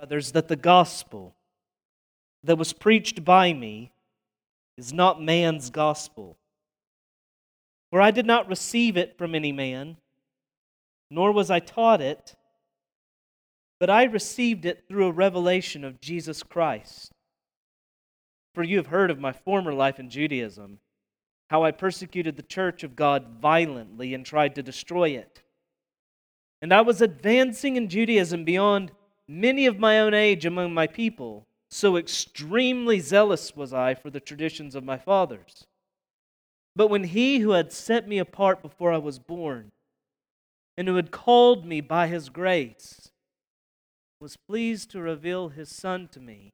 others that the gospel that was preached by me is not man's gospel. For I did not receive it from any man, nor was I taught it, but I received it through a revelation of Jesus Christ. For you have heard of my former life in Judaism, how I persecuted the church of God violently and tried to destroy it. And I was advancing in Judaism beyond many of my own age among my people, so extremely zealous was I for the traditions of my fathers. But when he who had set me apart before I was born, and who had called me by his grace, was pleased to reveal his Son to me,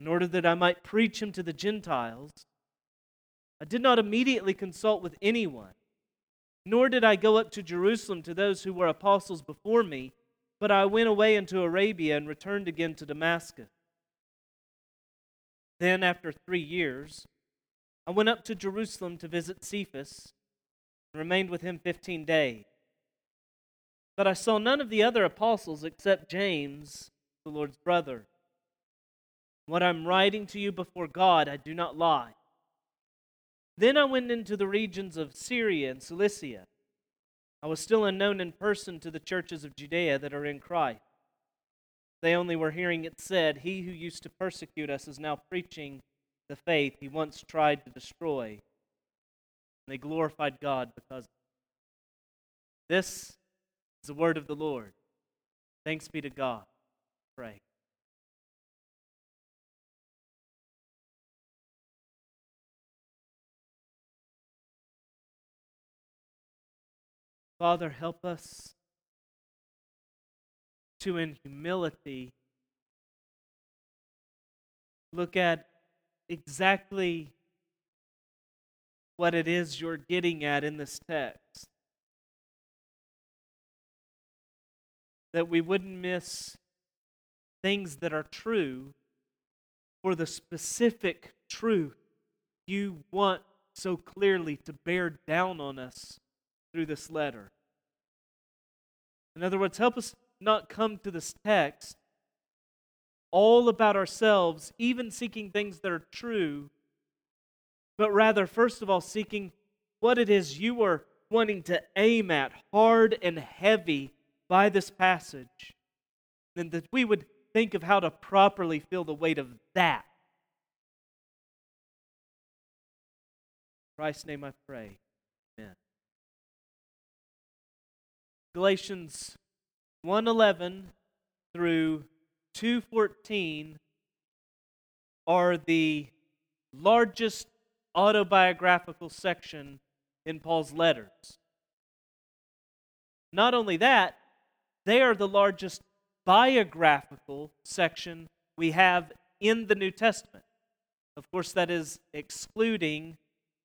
in order that I might preach him to the Gentiles, I did not immediately consult with anyone, nor did I go up to Jerusalem to those who were apostles before me, but I went away into Arabia and returned again to Damascus. Then, after 3 years, I went up to Jerusalem to visit Cephas and remained with him 15 days. But I saw none of the other apostles except James, the Lord's brother. What I'm writing to you before God, I do not lie. Then I went into the regions of Syria and Cilicia. I was still unknown in person to the churches of Judea that are in Christ. They only were hearing it said, "He who used to persecute us is now preaching the faith he once tried to destroy." And they glorified God because of it. This is the word of the Lord. Thanks be to God. Pray. Father, help us to, in humility, look at exactly what it is you're getting at in this text. That we wouldn't miss things that are true for the specific truth you want so clearly to bear down on us through this letter. In other words, help us not come to this text all about ourselves, even seeking things that are true, but rather, first of all, seeking what it is you are wanting to aim at, hard and heavy, by this passage, and that we would think of how to properly feel the weight of that. In Christ's name I pray. Amen. Galatians 1:11 through 2:14 are the largest autobiographical section in Paul's letters. Not only that, they are the largest biographical section we have in the New Testament. Of course, that is excluding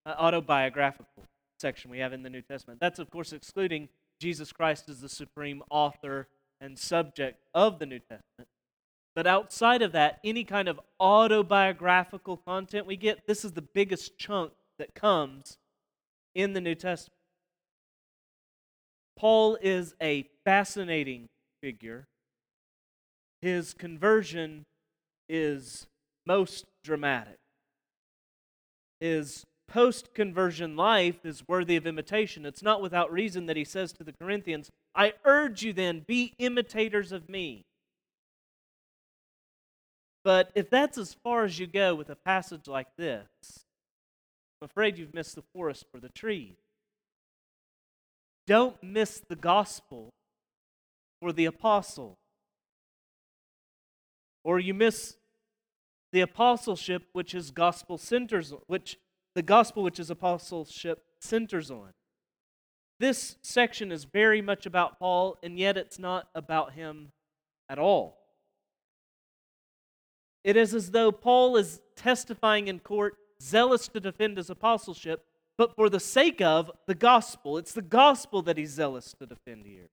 autobiographical section we have in the New Testament. That's, of course, excluding Jesus Christ as the supreme author and subject of the New Testament. But outside of that, any kind of autobiographical content we get, this is the biggest chunk that comes in the New Testament. Paul is a fascinating figure. His conversion is most dramatic. His post-conversion life is worthy of imitation. It's not without reason that he says to the Corinthians, "I urge you then, be imitators of me." But if that's as far as you go with a passage like this, I'm afraid you've missed the forest for the trees. Don't miss the gospel for the apostle, or you miss the apostleship which his gospel centers on, This section is very much about Paul, and yet it's not about him at all. It is as though Paul is testifying in court, zealous to defend his apostleship, but for the sake of the gospel. It's the gospel that he's zealous to defend here.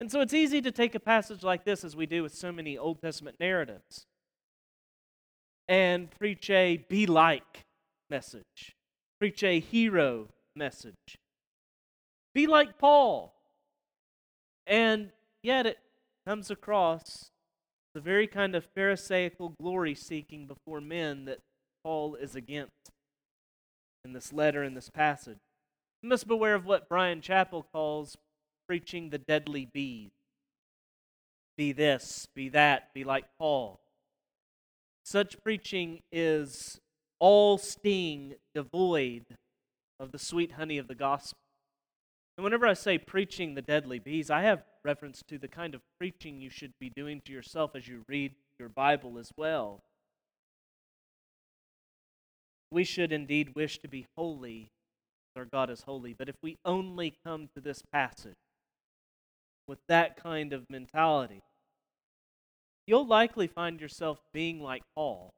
And so it's easy to take a passage like this, as we do with so many Old Testament narratives, and preach a be-like message. Preach a hero message. Be like Paul. And yet it comes across the very kind of Pharisaical glory-seeking before men that Paul is against in this letter, in this passage. You must beware of what Brian Chappell calls preaching the deadly bees. Be this, be that, be like Paul. Such preaching is all sting, devoid of the sweet honey of the gospel. And whenever I say preaching the deadly bees, I have reference to the kind of preaching you should be doing to yourself as you read your Bible as well. We should indeed wish to be holy, our God is holy, but if we only come to this passage with that kind of mentality, you'll likely find yourself being like Paul,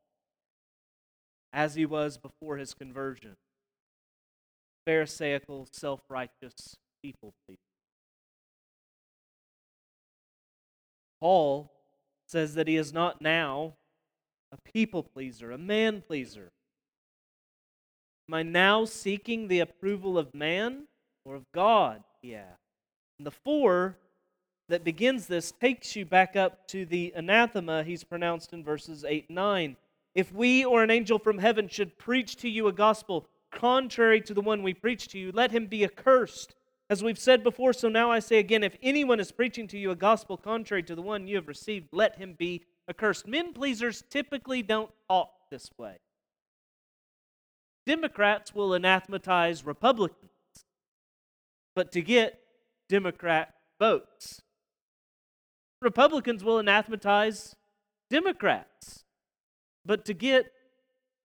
as he was before his conversion. Pharisaical, self-righteous people, please. Paul says that he is not now a people pleaser, a man pleaser. Am I now seeking the approval of man or of God? Yeah. And the four that begins this takes you back up to the anathema he's pronounced in verses 8 and 9. If we or an angel from heaven should preach to you a gospel contrary to the one we preach to you, let him be accursed. As we've said before, so now I say again, if anyone is preaching to you a gospel contrary to the one you have received, let him be accursed. Men pleasers typically don't talk this way. Democrats will anathematize Republicans, but to get Democrat votes. Republicans will anathematize Democrats, but to get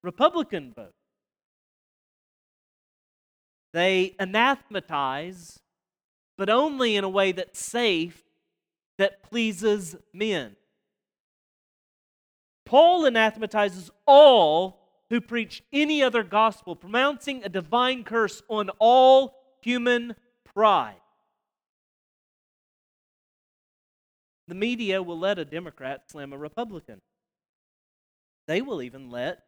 Republican votes. They anathematize, but only in a way that's safe, that pleases men. Paul anathematizes all who preach any other gospel, pronouncing a divine curse on all human pride. The media will let a Democrat slam a Republican. They will even let,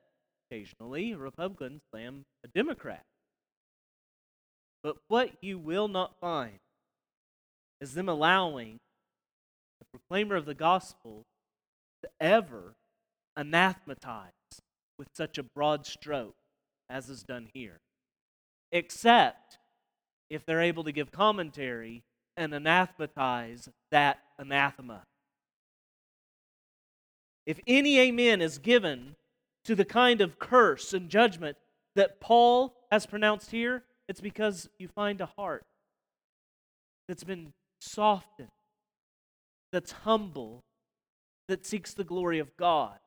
occasionally, a Republican slam a Democrat. But what you will not find is them allowing the proclaimer of the gospel to ever anathematize with such a broad stroke as is done here, except if they're able to give commentary and anathematize that anathema. If any amen is given to the kind of curse and judgment that Paul has pronounced here, it's because you find a heart that's been softened, that's humble, that seeks the glory of God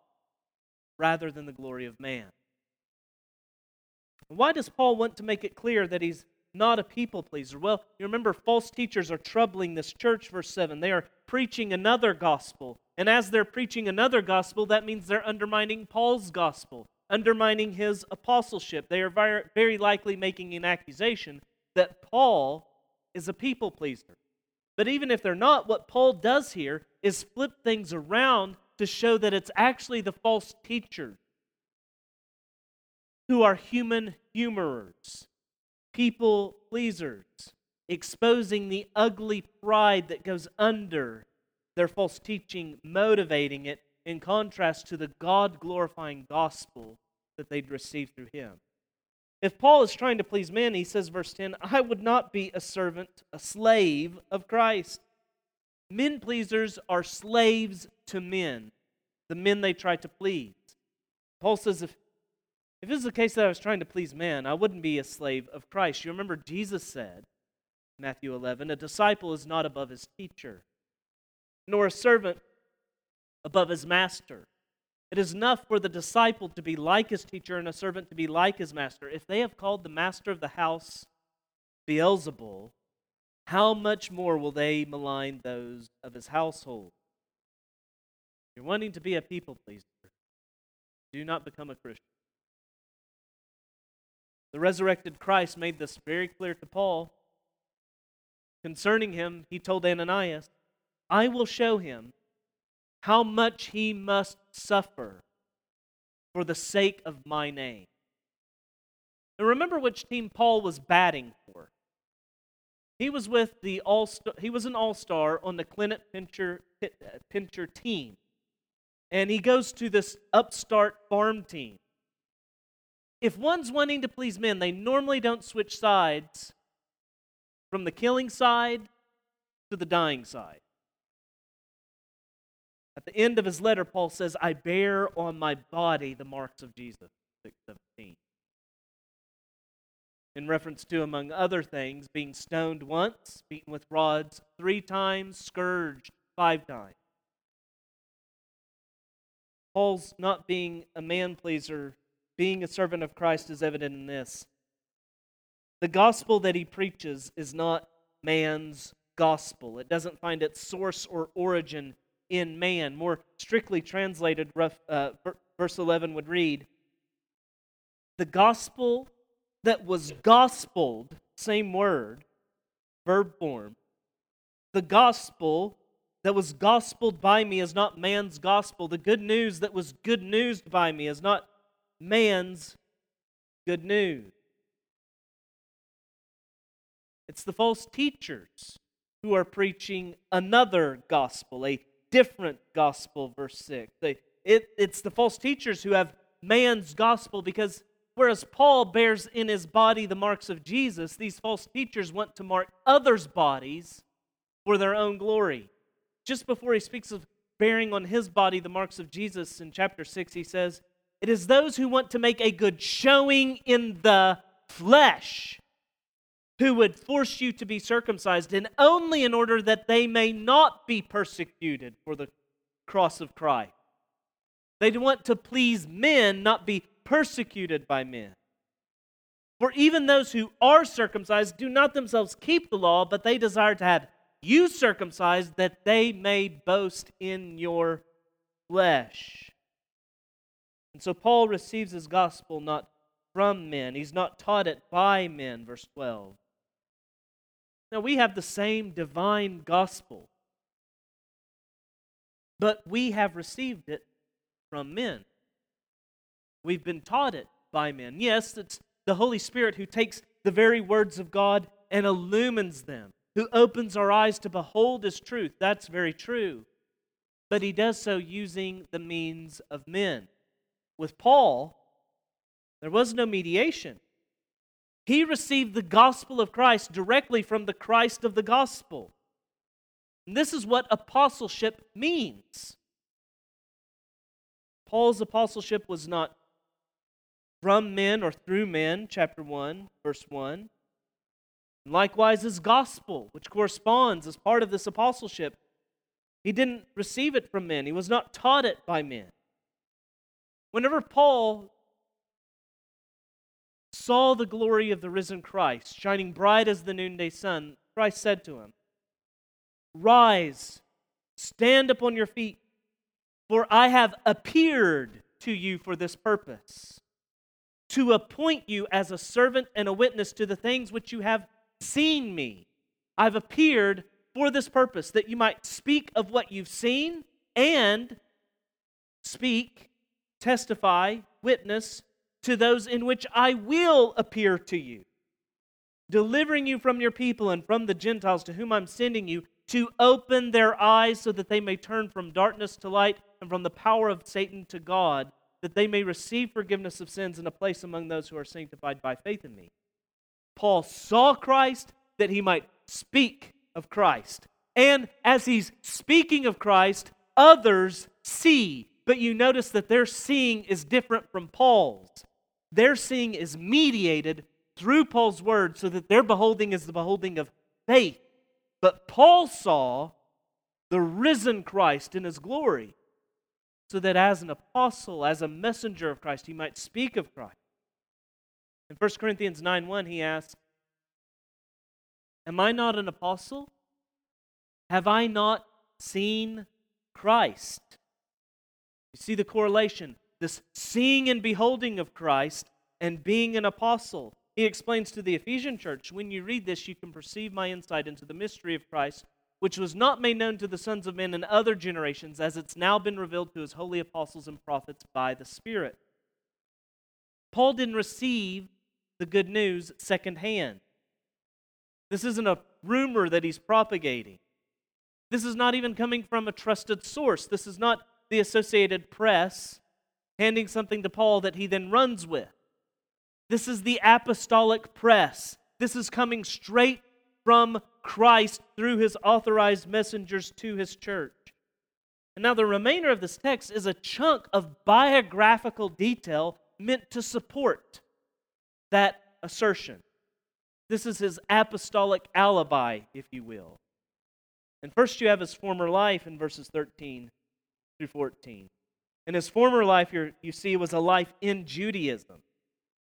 rather than the glory of man. Why does Paul want to make it clear that he's not a people pleaser? Well, you remember false teachers are troubling this church, verse 7. They are preaching another gospel. And as they're preaching another gospel, that means they're undermining Paul's gospel, undermining his apostleship. They are very likely making an accusation that Paul is a people pleaser. But even if they're not, what Paul does here is flip things around to show that it's actually the false teachers who are human humorers, people pleasers, exposing the ugly pride that goes under their false teaching, motivating it, in contrast to the God-glorifying gospel that they'd received through him. If Paul is trying to please men, he says, verse 10, I would not be a servant, a slave of Christ. Men pleasers are slaves to men, the men they try to please. Paul says, if this is the case that I was trying to please man, I wouldn't be a slave of Christ. You remember Jesus said, Matthew 11, a disciple is not above his teacher, nor a servant above his master. It is enough for the disciple to be like his teacher and a servant to be like his master. If they have called the master of the house Beelzebul, how much more will they malign those of his household? If you're wanting to be a people pleaser, do not become a Christian. The resurrected Christ made this very clear to Paul. Concerning him, he told Ananias, I will show him how much he must suffer for the sake of my name. Now remember which team Paul was batting for. He was an all-star on the Clint Pincher team. and he goes to this upstart farm team. If one's wanting to please men, they normally don't switch sides from the killing side to the dying side. At the end of his letter, Paul says, I bear on my body the marks of Jesus, 6:17. In reference to, among other things, being stoned once, beaten with rods 3 times, scourged 5 times. Paul's not being a man-pleaser. Being a servant of Christ is evident in this. The gospel that he preaches is not man's gospel. It doesn't find its source or origin in man. More strictly translated, verse 11 would read, the gospel that was gospeled, same word, verb form, the gospel that was gospeled by me is not man's gospel. The good news that was good news by me is not man's good news. It's the false teachers who are preaching another gospel, a different gospel, verse 6. It's the false teachers who have man's gospel, because whereas Paul bears in his body the marks of Jesus, these false teachers want to mark others' bodies for their own glory. Just before he speaks of bearing on his body the marks of Jesus in chapter 6, he says, it is those who want to make a good showing in the flesh who would force you to be circumcised, and only in order that they may not be persecuted for the cross of Christ. They want to please men, not be persecuted by men. For even those who are circumcised do not themselves keep the law, but they desire to have you circumcised, that they may boast in your flesh. And so Paul receives his gospel not from men. He's not taught it by men, verse 12. Now we have the same divine gospel, but we have received it from men. We've been taught it by men. Yes, it's the Holy Spirit who takes the very words of God and illumines them, who opens our eyes to behold His truth. That's very true. But He does so using the means of men. With Paul, there was no mediation. He received the gospel of Christ directly from the Christ of the gospel. And this is what apostleship means. Paul's apostleship was not from men or through men, chapter 1, verse 1. And likewise, his gospel, which corresponds as part of this apostleship, he didn't receive it from men. He was not taught it by men. Whenever Paul saw the glory of the risen Christ, shining bright as the noonday sun, Christ said to him, Rise, stand upon your feet, for I have appeared to you for this purpose, to appoint you as a servant and a witness to the things which you have seen me. I've appeared for this purpose, that you might speak of what you've seen and speak, testify, witness to those in which I will appear to you, delivering you from your people and from the Gentiles to whom I'm sending you, to open their eyes so that they may turn from darkness to light and from the power of Satan to God, that they may receive forgiveness of sins and a place among those who are sanctified by faith in me. Paul saw Christ that he might speak of Christ. And as he's speaking of Christ, others see. But you notice that their seeing is different from Paul's. Their seeing is mediated through Paul's word, so that their beholding is the beholding of faith. But Paul saw the risen Christ in his glory, so that as an apostle, as a messenger of Christ, he might speak of Christ. In 1 Corinthians 9:1, he asks, Am I not an apostle? Have I not seen Christ? You see the correlation, this seeing and beholding of Christ and being an apostle. He explains to the Ephesian church, when you read this, you can perceive my insight into the mystery of Christ, which was not made known to the sons of men in other generations, as it's now been revealed to his holy apostles and prophets by the Spirit. Paul didn't receive the good news secondhand. This isn't a rumor that he's propagating. This is not even coming from a trusted source. This is not the Associated Press, handing something to Paul that he then runs with. This is the apostolic press. This is coming straight from Christ through his authorized messengers to his church. And now the remainder of this text is a chunk of biographical detail meant to support that assertion. This is his apostolic alibi, if you will. And first you have his former life in verses 13 through 14. And his former life, you see, was a life in Judaism.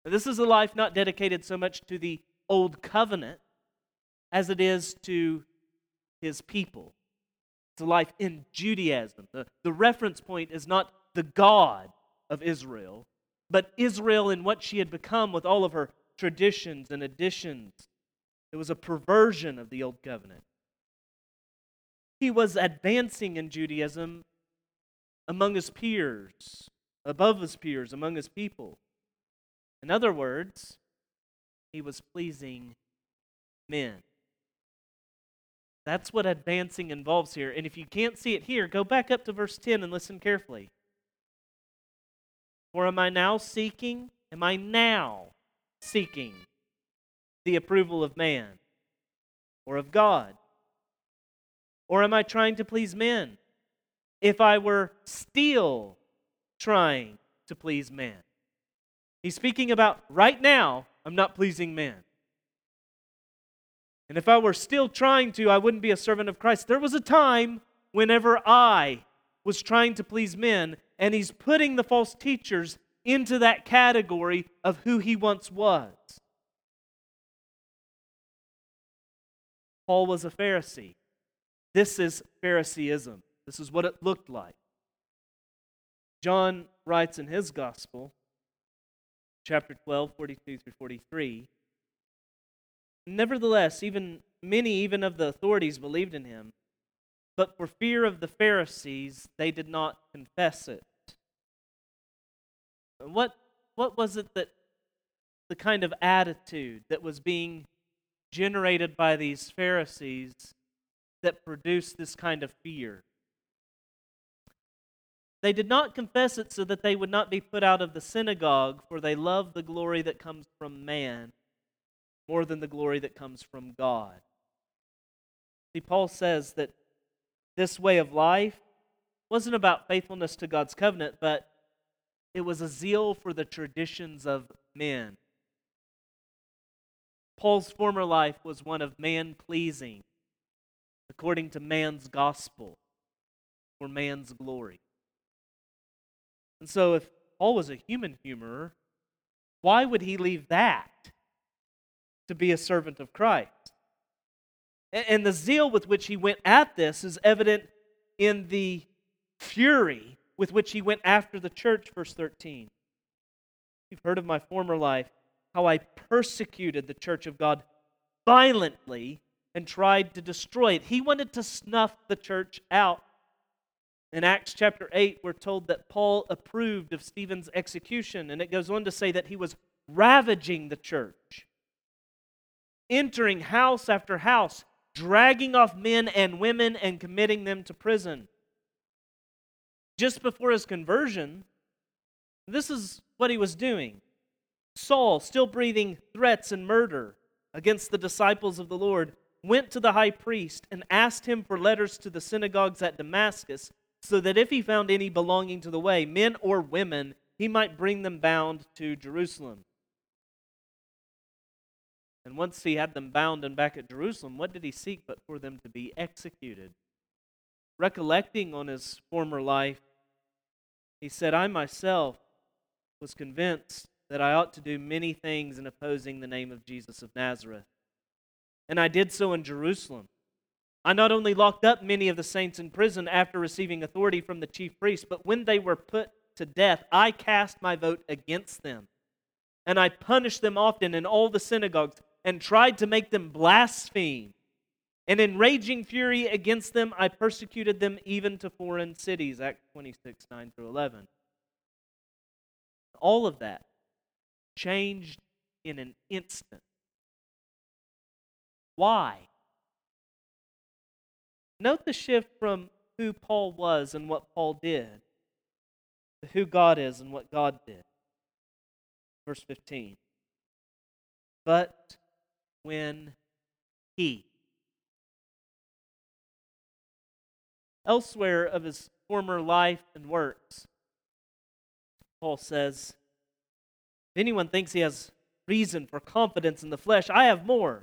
Now, this is a life not dedicated so much to the Old Covenant as it is to his people. It's a life in Judaism. The reference point is not the God of Israel, but Israel in what she had become with all of her traditions and additions. It was a perversion of the Old Covenant. He was advancing in Judaism among his peers, above his peers, among his people. In other words, he was pleasing men. That's what advancing involves here. And if you can't see it here, go back up to verse 10 and listen carefully. For am I now seeking the approval of man or of God? Or am I trying to please men? If I were still trying to please man. He's speaking about right now, I'm not pleasing man. And if I were still trying to, I wouldn't be a servant of Christ. There was a time whenever I was trying to please men, and he's putting the false teachers into that category of who he once was. Paul was a Pharisee. This is Phariseeism. This is what it looked like. John writes in his gospel, chapter 12, 42 through 43, nevertheless, many of the authorities believed in him, but for fear of the Pharisees, they did not confess it. What was it that the kind of attitude that was being generated by these Pharisees that produced this kind of fear? They did not confess it so that they would not be put out of the synagogue, for they love the glory that comes from man more than the glory that comes from God. See, Paul says that this way of life wasn't about faithfulness to God's covenant, but it was a zeal for the traditions of men. Paul's former life was one of man-pleasing, according to man's gospel, for man's glory. And so if Paul was a human humorer, why would he leave that to be a servant of Christ? And the zeal with which he went at this is evident in the fury with which he went after the church, verse 13. You've heard of my former life, how I persecuted the church of God violently and tried to destroy it. He wanted to snuff the church out. In Acts chapter 8, we're told that Paul approved of Stephen's execution, and it goes on to say that he was ravaging the church, entering house after house, dragging off men and women and committing them to prison. Just before his conversion, this is what he was doing. Saul, still breathing threats and murder against the disciples of the Lord, went to the high priest and asked him for letters to the synagogues at Damascus, so that if he found any belonging to the way, men or women, he might bring them bound to Jerusalem. And once he had them bound and back at Jerusalem, what did he seek but for them to be executed? Recollecting on his former life, he said, I myself was convinced that I ought to do many things in opposing the name of Jesus of Nazareth. And I did so in Jerusalem. I not only locked up many of the saints in prison after receiving authority from the chief priests, but when they were put to death, I cast my vote against them. And I punished them often in all the synagogues and tried to make them blaspheme. And in raging fury against them, I persecuted them even to foreign cities. Acts 26, 9 through 11. All of that changed in an instant. Why? Note the shift from who Paul was and what Paul did to who God is and what God did. Verse 15. But when he. Elsewhere of his former life and works, Paul says, if anyone thinks he has reason for confidence in the flesh, I have more.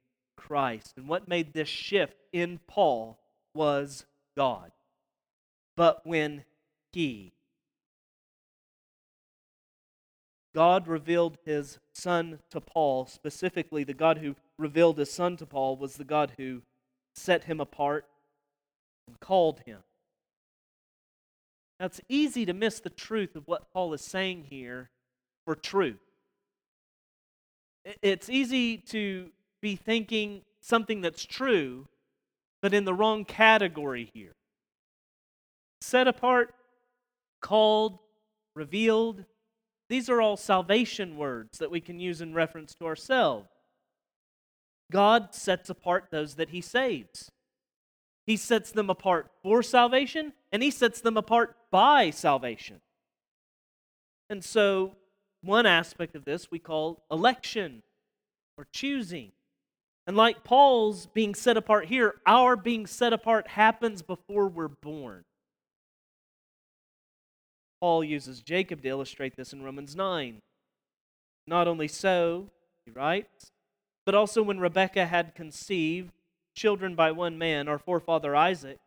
Christ. And what made this shift in Paul was God. But when he, God revealed his Son to Paul, specifically the God who revealed his Son to Paul was the God who set him apart and called him. Now it's easy to miss the truth of what Paul is saying here for truth. It's easy to be thinking something that's true, but in the wrong category here. Set apart, called, revealed, these are all salvation words that we can use in reference to ourselves. God sets apart those that he saves. He sets them apart for salvation, and he sets them apart by salvation. And so, one aspect of this we call election or choosing. And like Paul's being set apart here, our being set apart happens before we're born. Paul uses Jacob to illustrate this in Romans 9. Not only so, he writes, but also when Rebekah had conceived children by one man, our forefather Isaac,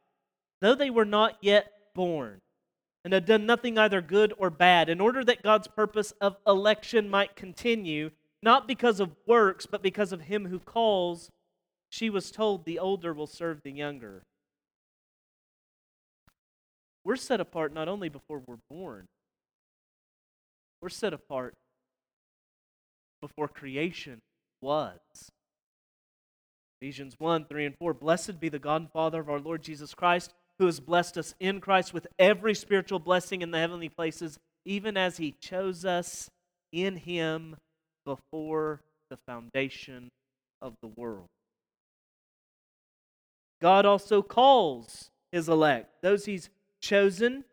though they were not yet born, and had done nothing either good or bad, in order that God's purpose of election might continue, not because of works, but because of him who calls, she was told the older will serve the younger. We're set apart not only before we're born, we're set apart before creation was. Ephesians 1, 3, and 4, blessed be the God and Father of our Lord Jesus Christ, who has blessed us in Christ with every spiritual blessing in the heavenly places, even as he chose us in him before the foundation of the world. God also calls his elect. Those he's chosen,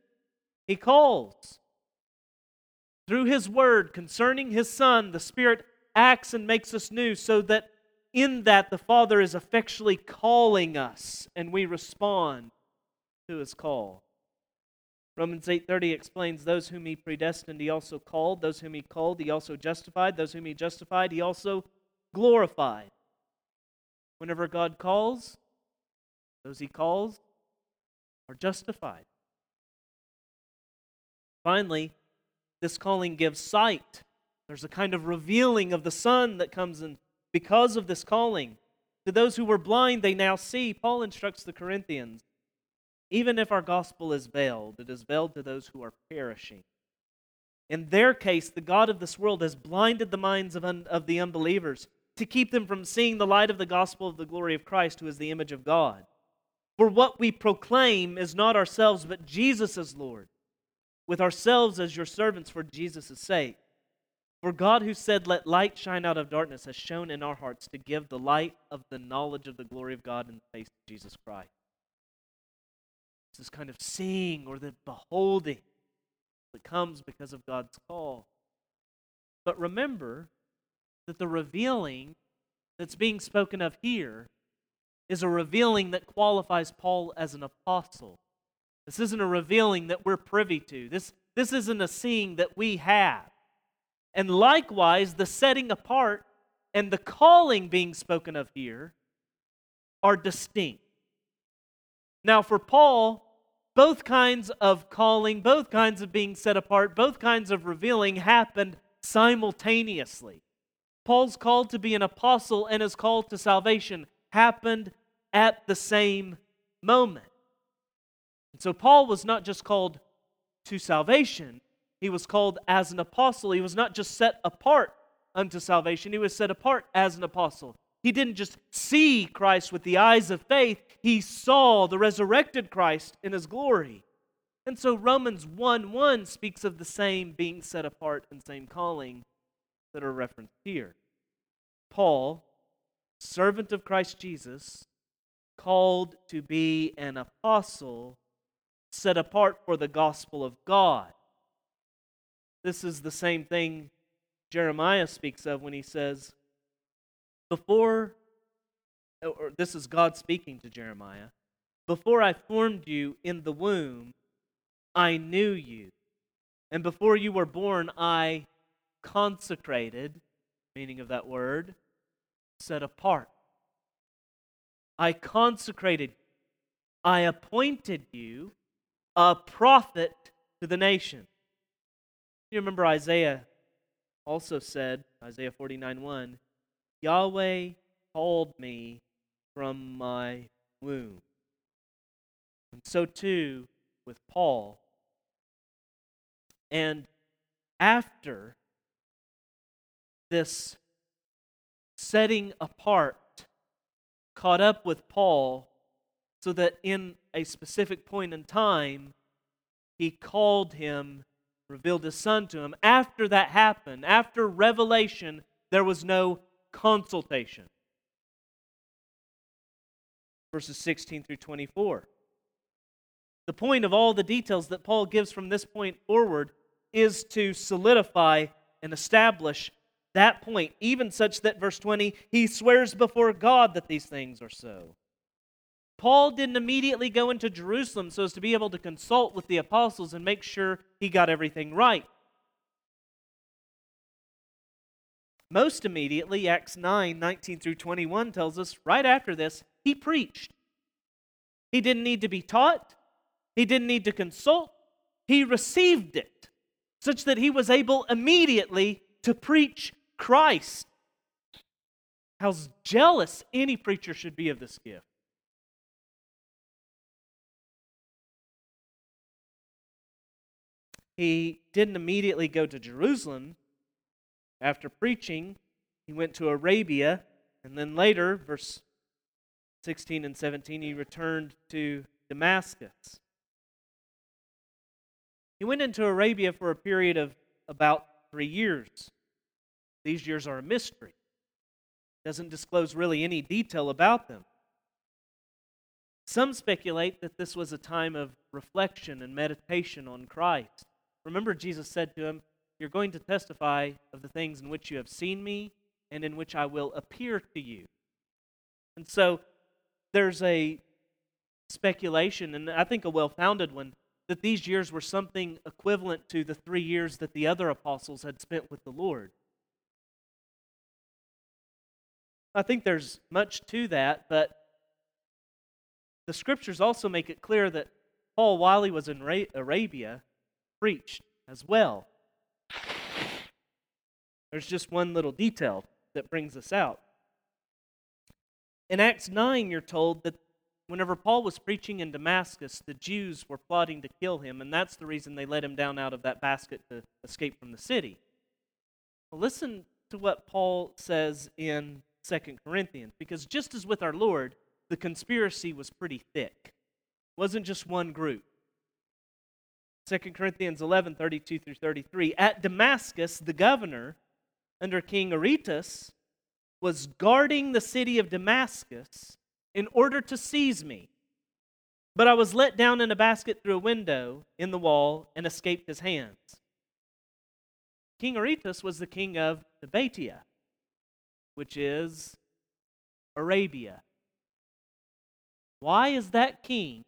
he calls. Through his word concerning his Son, the Spirit acts and makes us new, so that in that the Father is effectually calling us and we respond to his call. Romans 8:30 explains, those whom he predestined, he also called. Those whom he called, he also justified. Those whom he justified, he also glorified. Whenever God calls, those he calls are justified. Finally, this calling gives sight. There's a kind of revealing of the Son that comes in because of this calling. To those who were blind, they now see. Paul instructs the Corinthians, even if our gospel is veiled, it is veiled to those who are perishing. In their case, the god of this world has blinded the minds of the unbelievers to keep them from seeing the light of the gospel of the glory of Christ, who is the image of God. For what we proclaim is not ourselves, but Jesus as Lord, with ourselves as your servants for Jesus' sake. For God, who said, let light shine out of darkness, has shone in our hearts to give the light of the knowledge of the glory of God in the face of Jesus Christ. This kind of seeing or the beholding that comes because of God's call. But remember that the revealing that's being spoken of here is a revealing that qualifies Paul as an apostle. This isn't a revealing that we're privy to. This isn't a seeing that we have. And likewise, the setting apart and the calling being spoken of here are distinct. Now, for Paul, both kinds of calling, both kinds of being set apart, both kinds of revealing happened simultaneously. Paul's call to be an apostle and his call to salvation happened at the same moment. And so Paul was not just called to salvation. He was called as an apostle. He was not just set apart unto salvation. He was set apart as an apostle. He didn't just see Christ with the eyes of faith. He saw the resurrected Christ in His glory. And so Romans 1:1 speaks of the same being set apart and same calling that are referenced here. Paul, servant of Christ Jesus, called to be an apostle, set apart for the gospel of God. This is the same thing Jeremiah speaks of when he says, this is God speaking to Jeremiah, before I formed you in the womb, I knew you. And before you were born, I consecrated, meaning of that word, set apart. I consecrated you. I appointed you a prophet to the nation. You remember Isaiah also said, Isaiah 49:1, Yahweh called me from my womb. And so too with Paul. And after this setting apart caught up with Paul, so that in a specific point in time, he called him, revealed His Son to him. After that happened, after revelation, there was no consultation. Verses 16 through 24. The point of all the details that Paul gives from this point forward is to solidify and establish that point, even such that, verse 20, he swears before God that these things are so. Paul didn't immediately go into Jerusalem so as to be able to consult with the apostles and make sure he got everything right. Most immediately, Acts 9:19 through 21 tells us, right after this, he preached. He didn't need to be taught. He didn't need to consult. He received it, such that he was able immediately to preach Christ. How jealous any preacher should be of this gift. He didn't immediately go to Jerusalem. After preaching, he went to Arabia, and then later, verse 16 and 17, he returned to Damascus. He went into Arabia for a period of about 3 years. These years are a mystery. Doesn't disclose really any detail about them. Some speculate that this was a time of reflection and meditation on Christ. Remember, Jesus said to him, you're going to testify of the things in which you have seen me and in which I will appear to you. And so there's a speculation, and I think a well-founded one, that these years were something equivalent to the 3 years that the other apostles had spent with the Lord. I think there's much to that, but the Scriptures also make it clear that Paul, while he was in Arabia, preached as well. There's just one little detail that brings us out. In Acts 9, you're told that whenever Paul was preaching in Damascus, the Jews were plotting to kill him, and that's the reason they let him down out of that basket to escape from the city. Well, listen to what Paul says in 2 Corinthians, because just as with our Lord, the conspiracy was pretty thick. It wasn't just one group. 2 Corinthians 11:32 through 33, at Damascus, the governor, under King Aretas, was guarding the city of Damascus in order to seize me. But I was let down in a basket through a window in the wall and escaped his hands. King Aretas was the king of Nabatea, which is Arabia. Why is that king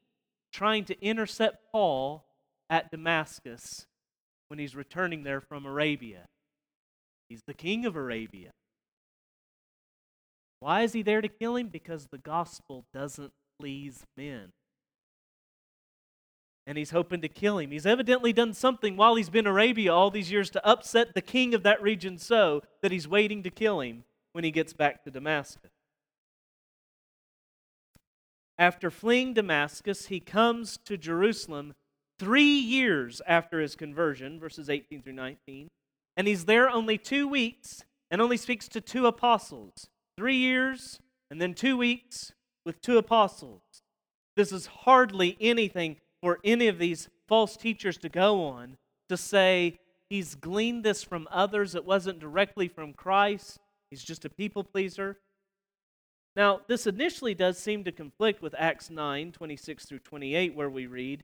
trying to intercept Paul at Damascus when he's returning there from Arabia? He's the king of Arabia. Why is he there to kill him? Because the gospel doesn't please men. And he's hoping to kill him. He's evidently done something while he's been in Arabia all these years to upset the king of that region so that he's waiting to kill him when he gets back to Damascus. After fleeing Damascus, he comes to Jerusalem 3 years after his conversion, verses 18 through 19, and he's there only 2 weeks and only speaks to 2 apostles. 3 years and then 2 weeks with 2 apostles. This is hardly anything for any of these false teachers to go on to say, he's gleaned this from others. It wasn't directly from Christ. He's just a people pleaser. Now, this initially does seem to conflict with Acts 9, 26 through 28, where we read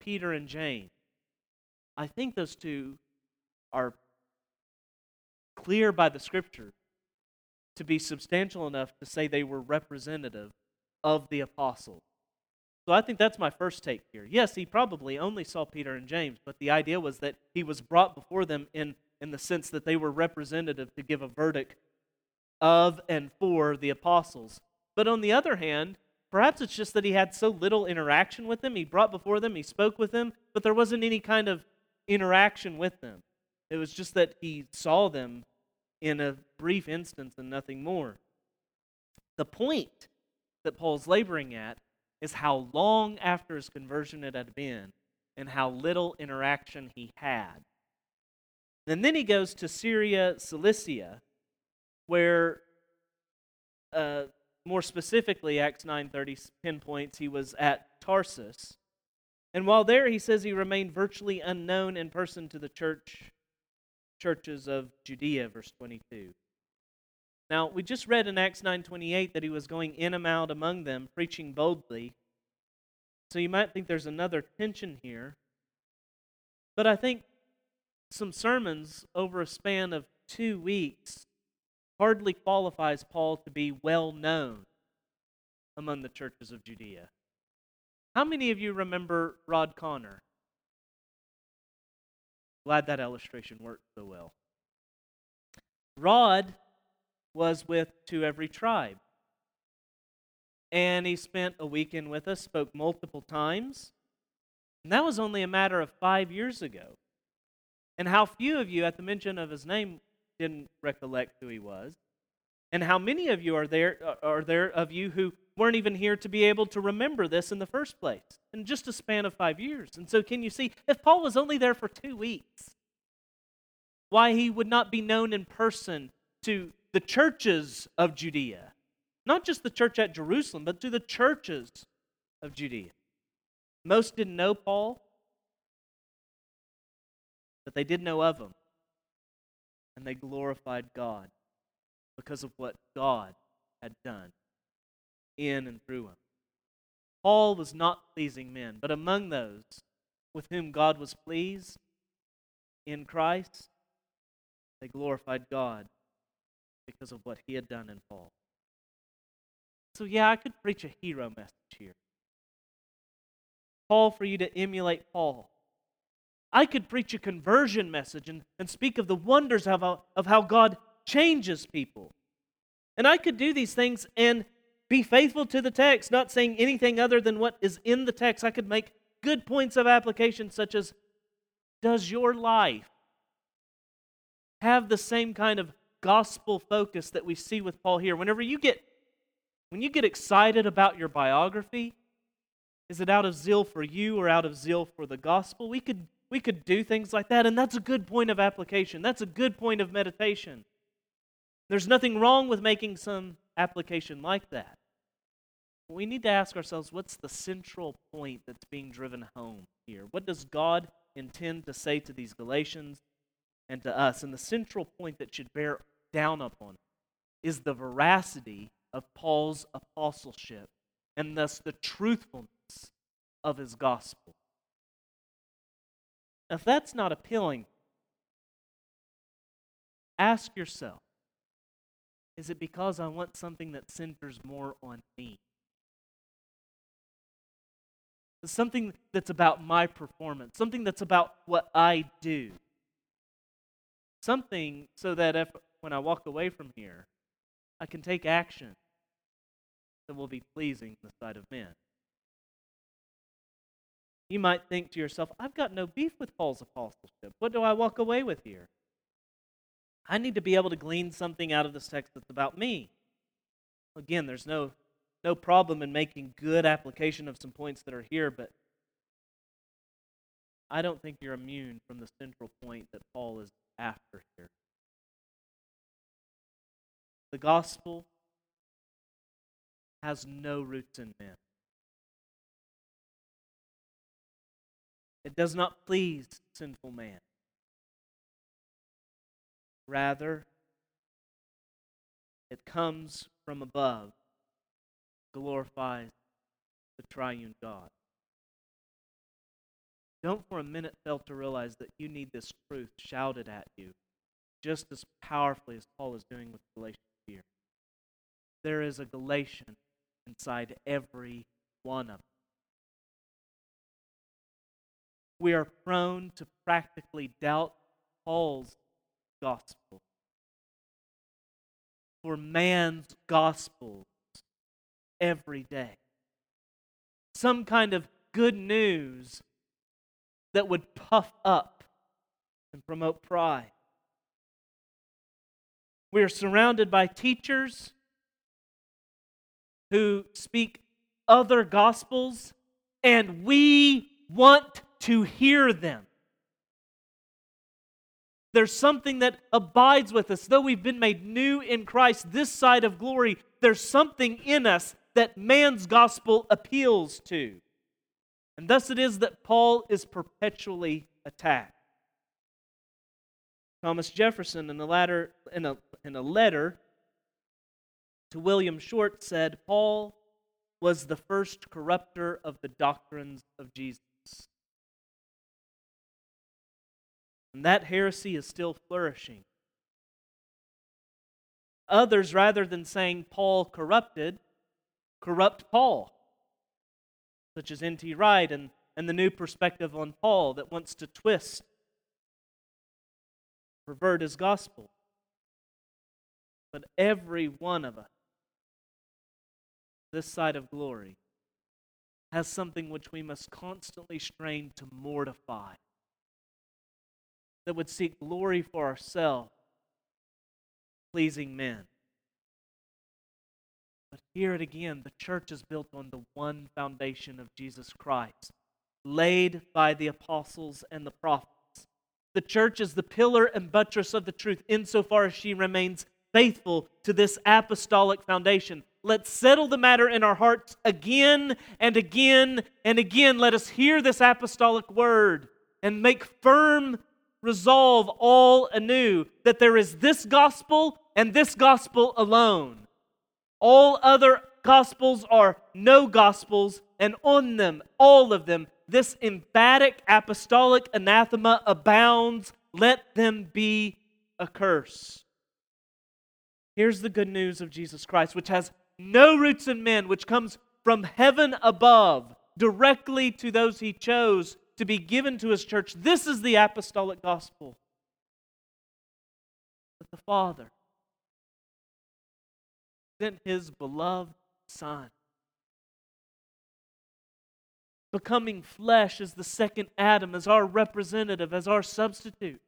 Peter and James, I think those two are clear by the Scripture to be substantial enough to say they were representative of the apostles. So I think that's my first take here. Yes, he probably only saw Peter and James, but the idea was that he was brought before them in the sense that they were representative to give a verdict of and for the apostles. But on the other hand, perhaps it's just that he had so little interaction with them. He brought before them, he spoke with them, but there wasn't any kind of interaction with them. It was just that he saw them in a brief instance and nothing more. The point that Paul's laboring at is how long after his conversion it had been and how little interaction he had. And then he goes to Syria, Cilicia, where more specifically, Acts 9:30 pinpoints, he was at Tarsus. And while there, he says he remained virtually unknown in person to the churches of Judea, verse 22. Now, we just read in Acts 9:28 that he was going in and out among them, preaching boldly. So you might think there's another tension here. But I think some sermons over a span of 2 weeks hardly qualifies Paul to be well known among the churches of Judea. How many of you remember Rod Connor? Glad that illustration worked so well. Rod was with To Every Tribe, and he spent a weekend with us, spoke multiple times, and that was only a matter of 5 years ago. And how few of you at the mention of his name didn't recollect who he was, and how many of you are there of you who weren't even here to be able to remember this in the first place in just a span of 5 years. And so can you see, if Paul was only there for 2 weeks, why he would not be known in person to the churches of Judea, not just the church at Jerusalem, but to the churches of Judea. Most didn't know Paul, but they did know of him. And they glorified God because of what God had done in and through him. Paul was not pleasing men, but among those with whom God was pleased in Christ, they glorified God because of what he had done in Paul. So yeah, I could preach a hero message here. Paul, for you to emulate Paul. I could preach a conversion message and speak of the wonders of how God changes people. And I could do these things and be faithful to the text, not saying anything other than what is in the text. I could make good points of application such as, does your life have the same kind of gospel focus that we see with Paul here? When you get excited about your biography, is it out of zeal for you or out of zeal for the gospel? We could do things like that, and that's a good point of application. That's a good point of meditation. There's nothing wrong with making some application like that. We need to ask ourselves, what's the central point that's being driven home here? What does God intend to say to these Galatians and to us? And the central point that should bear down upon it is the veracity of Paul's apostleship and thus the truthfulness of his gospel. If that's not appealing, ask yourself, is it because I want something that centers more on me? something that's about my performance, something that's about what I do, something so that if when I walk away from here, I can take action that will be pleasing in the sight of men. You might think to yourself, I've got no beef with Paul's apostleship. What do I walk away with here? I need to be able to glean something out of this text that's about me. Again, there's no problem in making good application of some points that are here, but I don't think you're immune from the central point that Paul is after here. The gospel has no roots in men. It does not please sinful man. Rather, it comes from above, glorifies the triune God. Don't for a minute fail to realize that you need this truth shouted at you just as powerfully as Paul is doing with Galatians here. There is a Galatian inside every one of us. We are prone to practically doubt Paul's gospel. For man's gospels every day. Some kind of good news that would puff up and promote pride. We are surrounded by teachers who speak other gospels, and we want to hear them. There's something that abides with us. Though we've been made new in Christ, this side of glory, there's something in us that man's gospel appeals to. And thus it is that Paul is perpetually attacked. Thomas Jefferson, in a letter to William Short, said, Paul was the first corrupter of the doctrines of Jesus. And that heresy is still flourishing. Others, rather than saying Paul corrupted, corrupt Paul, such as N.T. Wright and the New Perspective on Paul that wants to twist, pervert his gospel. But every one of us, this side of glory, has something which we must constantly strain to mortify, that would seek glory for ourselves, pleasing men. But hear it again, the church is built on the one foundation of Jesus Christ, laid by the apostles and the prophets. The church is the pillar and buttress of the truth insofar as she remains faithful to this apostolic foundation. Let's settle the matter in our hearts again and again and again. Let us hear this apostolic word and make firm resolve all anew that there is this gospel and this gospel alone. All other gospels are no gospels, and on them, all of them, this emphatic apostolic anathema abounds. Let them be a curse. Here's the good news of Jesus Christ, which has no roots in men, which comes from heaven above, directly to those He chose to be given to His church. This is the apostolic gospel. That the Father sent His beloved Son. Becoming flesh as the second Adam, as our representative, as our substitute.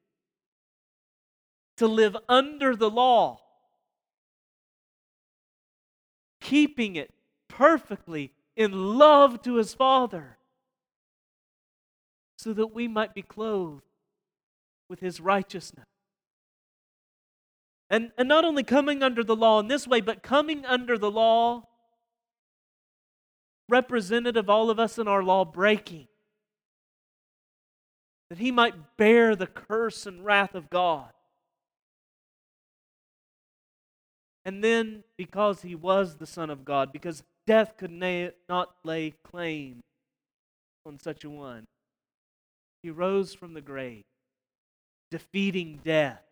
To live under the law. Keeping it perfectly in love to His Father. So that we might be clothed with His righteousness. And not only coming under the law in this way, but coming under the law representative of all of us in our law breaking. That He might bear the curse and wrath of God. And then, because He was the Son of God, because death could not lay claim on such a one, He rose from the grave, defeating death.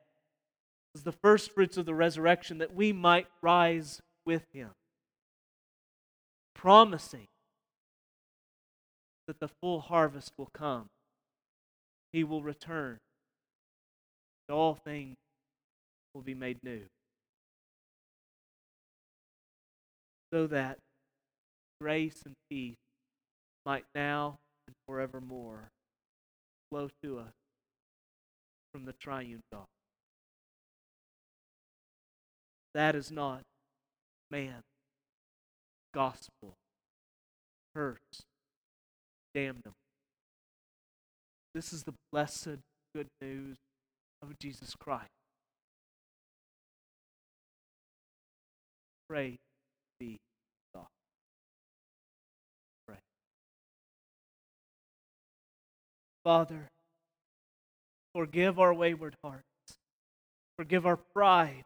It was the first fruits of the resurrection that we might rise with Him. Promising that the full harvest will come. He will return. All things will be made new. So that grace and peace might now and forevermore flow to us from the triune God. That is not man's gospel. Cursed, damnable. This is the blessed good news of Jesus Christ. Praise be God. Pray. Father, forgive our wayward hearts. Forgive our pride.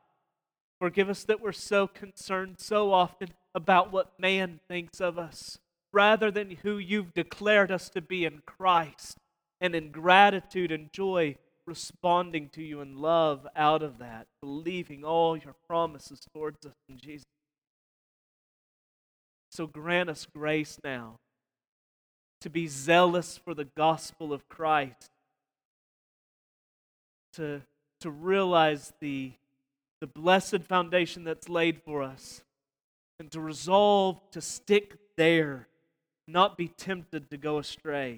Forgive us that we're so concerned so often about what man thinks of us, rather than who you've declared us to be in Christ, and in gratitude and joy responding to you in love out of that, believing all your promises towards us in Jesus. So grant us grace now to be zealous for the gospel of Christ, to realize the blessed foundation that's laid for us, and to resolve to stick there, not be tempted to go astray.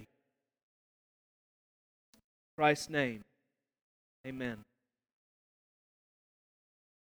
In Christ's name, amen.